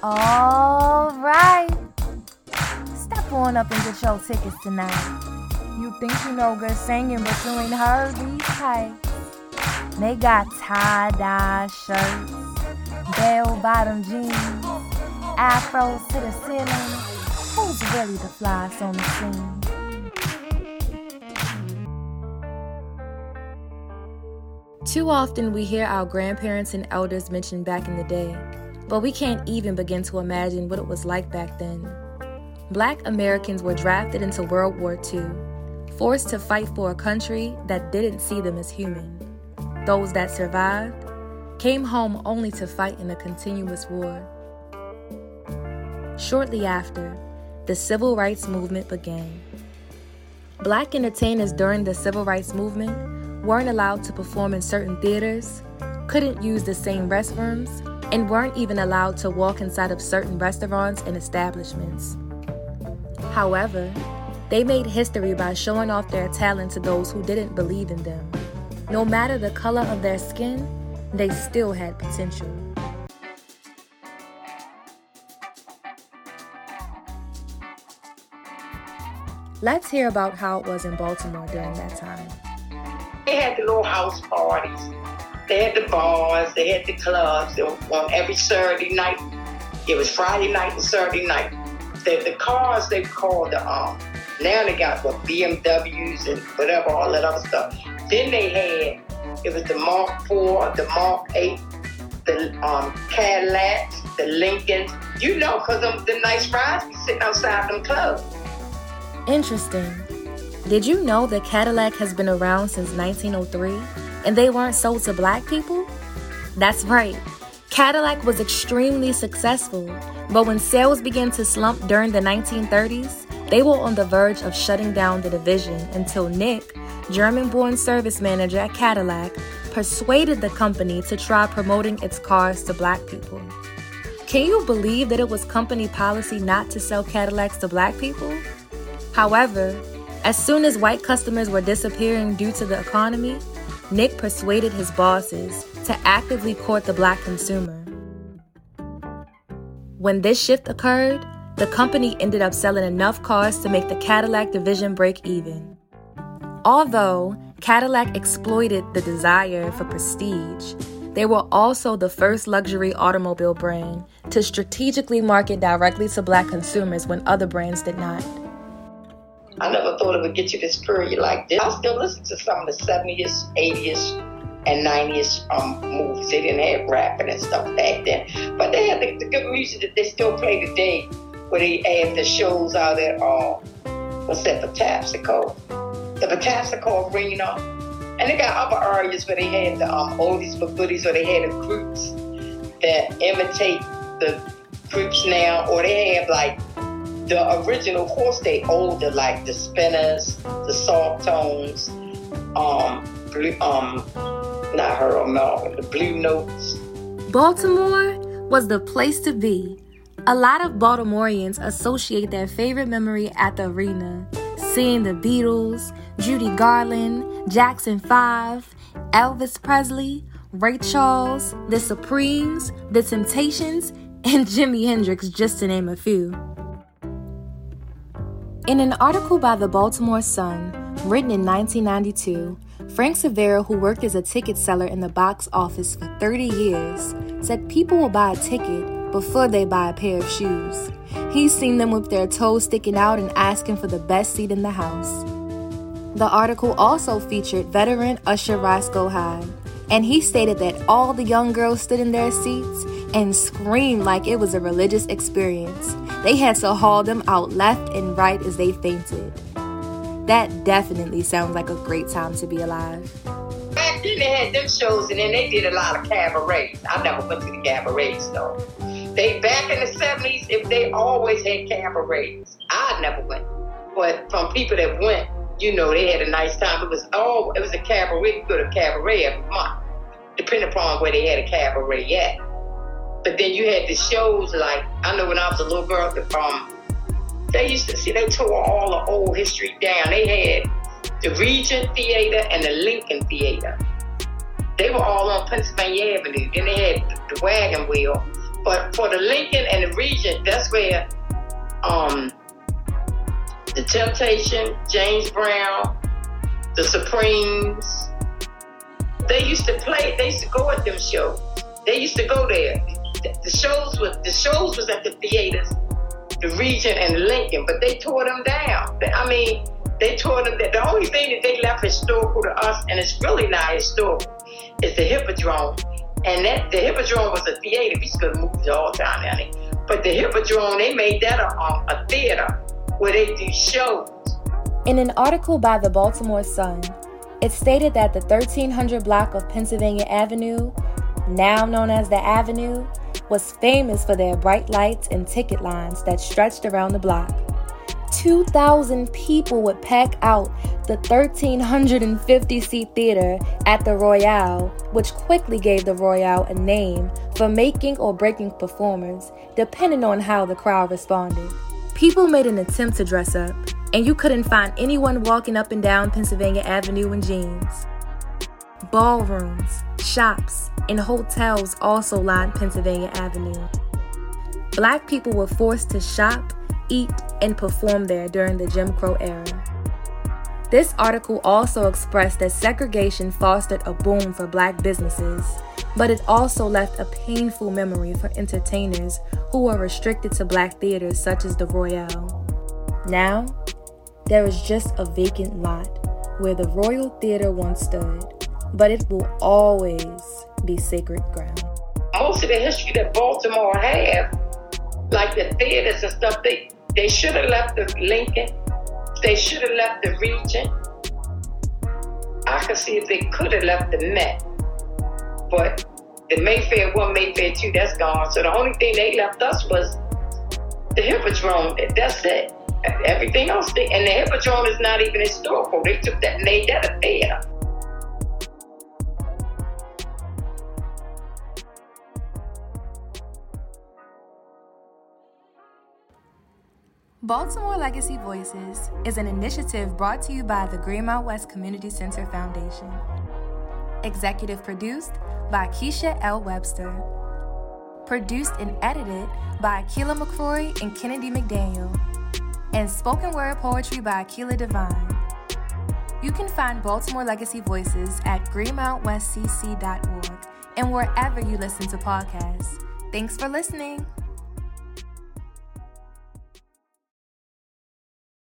All right. Step on up and get your tickets tonight. You think you know good singing, but you ain't heard these types. They got tie-dye shirts, bell-bottom jeans, afros to the ceiling. Who's really the flies on the scene? Too often we hear our grandparents and elders mentioned back in the day, but we can't even begin to imagine what it was like back then. Black Americans were drafted into World War II, forced to fight for a country that didn't see them as human. Those that survived came home only to fight in a continuous war. Shortly after, the Civil Rights Movement began. Black entertainers during the Civil Rights Movement weren't allowed to perform in certain theaters, couldn't use the same restrooms, and weren't even allowed to walk inside of certain restaurants and establishments. However, they made history by showing off their talent to those who didn't believe in them. No matter the color of their skin, they still had potential. Let's hear about how it was in Baltimore during that time. They had the little house parties. They had the bars, they had the clubs. On every Saturday night, it was Friday night and Saturday night. The cars they called now they got what, BMWs and whatever, all that other stuff. Then they had, it was the Mark IV, the Mark VIII, the Cadillacs, the Lincolns. You know, because of the nice rides be sitting outside them clubs. Interesting. Did you know that Cadillac has been around since 1903 and they weren't sold to black people? That's right. Cadillac was extremely successful, but when sales began to slump during the 1930s, they were on the verge of shutting down the division until Nick, German-born service manager at Cadillac, persuaded the company to try promoting its cars to black people. Can you believe that it was company policy not to sell Cadillacs to black people? However, as soon as white customers were disappearing due to the economy, Nick persuaded his bosses to actively court the black consumer. When this shift occurred, the company ended up selling enough cars to make the Cadillac division break even. Although Cadillac exploited the desire for prestige, they were also the first luxury automobile brand to strategically market directly to black consumers when other brands did not. I never thought it would get you this period like this. I still listen to some of the 70s, 80s, and 90s movies. They didn't have rapping and stuff back then. But they had the good music that they still play today, where they add the shows out at, Patapsco? The Patapsco Arena. And they got other areas where they had the oldies but goodies, or they had the groups that imitate the groups now, or they have like the original, of course, they older, like the Spinners, the Softones, the Blue Notes. Baltimore was the place to be. A lot of Baltimoreans associate their favorite memory at the arena, seeing the Beatles, Judy Garland, Jackson 5, Elvis Presley, Ray Charles, the Supremes, the Temptations, and Jimi Hendrix, just to name a few. In an article by the Baltimore Sun, written in 1992, Frank Severo, who worked as a ticket seller in the box office for 30 years, said people will buy a ticket before they buy a pair of shoes. He's seen them with their toes sticking out and asking for the best seat in the house. The article also featured veteran usher Roscoe Hyde, and he stated that all the young girls stood in their seats and screamed like it was a religious experience. They had to haul them out left and right as they fainted. That definitely sounds like a great time to be alive. Back then they had them shows, and then they did a lot of cabarets. I never went to the cabarets though. They back in the 70s, if they always had cabarets. I never went, but from people that went, you know, they had a nice time. It was a cabaret. You go to a cabaret every month, depending upon where they had a cabaret at. But then you had the shows, like, I know when I was a little girl, they used to see, they tore all the old history down. They had the Regent Theater and the Lincoln Theater. They were all on Pennsylvania Avenue. Then they had the wagon wheel. for the Lincoln and the Regent, that's where The Temptation, James Brown, The Supremes, they used to play. They used to go at them shows. They used to go there. The shows was at the theaters, the Regent and the Lincoln, but they tore them down. I mean, they tore them down. The only thing that they left historical to us, and it's really not historical, is the Hippodrome. And that the Hippodrome was a theater. We used to move it all down there. But the Hippodrome, they made that a theater where they do shows. In an article by the Baltimore Sun, it stated that the 1300 block of Pennsylvania Avenue, now known as the Avenue, was famous for their bright lights and ticket lines that stretched around the block. 2,000 people would pack out the 1,350-seat theater at the Royal, which quickly gave the Royal a name for making or breaking performers, depending on how the crowd responded. People made an attempt to dress up, and you couldn't find anyone walking up and down Pennsylvania Avenue in jeans. Ballrooms, shops, and hotels also lined Pennsylvania Avenue. Black people were forced to shop, eat, and perform there during the Jim Crow era. This article also expressed that segregation fostered a boom for black businesses, but it also left a painful memory for entertainers who were restricted to black theaters such as the Royal. Now, there is just a vacant lot where the Royal Theater once stood, but it will always be sacred ground. Most of the history that Baltimore has, like the theaters and stuff, they should have left the Lincoln. They should have left the Regent. I could see if they could have left the Met. But the Mayfair 1, Mayfair 2, that's gone. So the only thing they left us was the Hippodrome. That's it. Everything else, and the Hippodrome is not even historical. They took that, made that a theater. Baltimore Legacy Voices is an initiative brought to you by the Greenmount West Community Center Foundation. Executive produced by Keisha L. Webster. Produced and edited by Akilah McCrory and Kennedy McDaniel. And spoken word poetry by Akilah Devine. You can find Baltimore Legacy Voices at greenmountwestcc.org and wherever you listen to podcasts. Thanks for listening.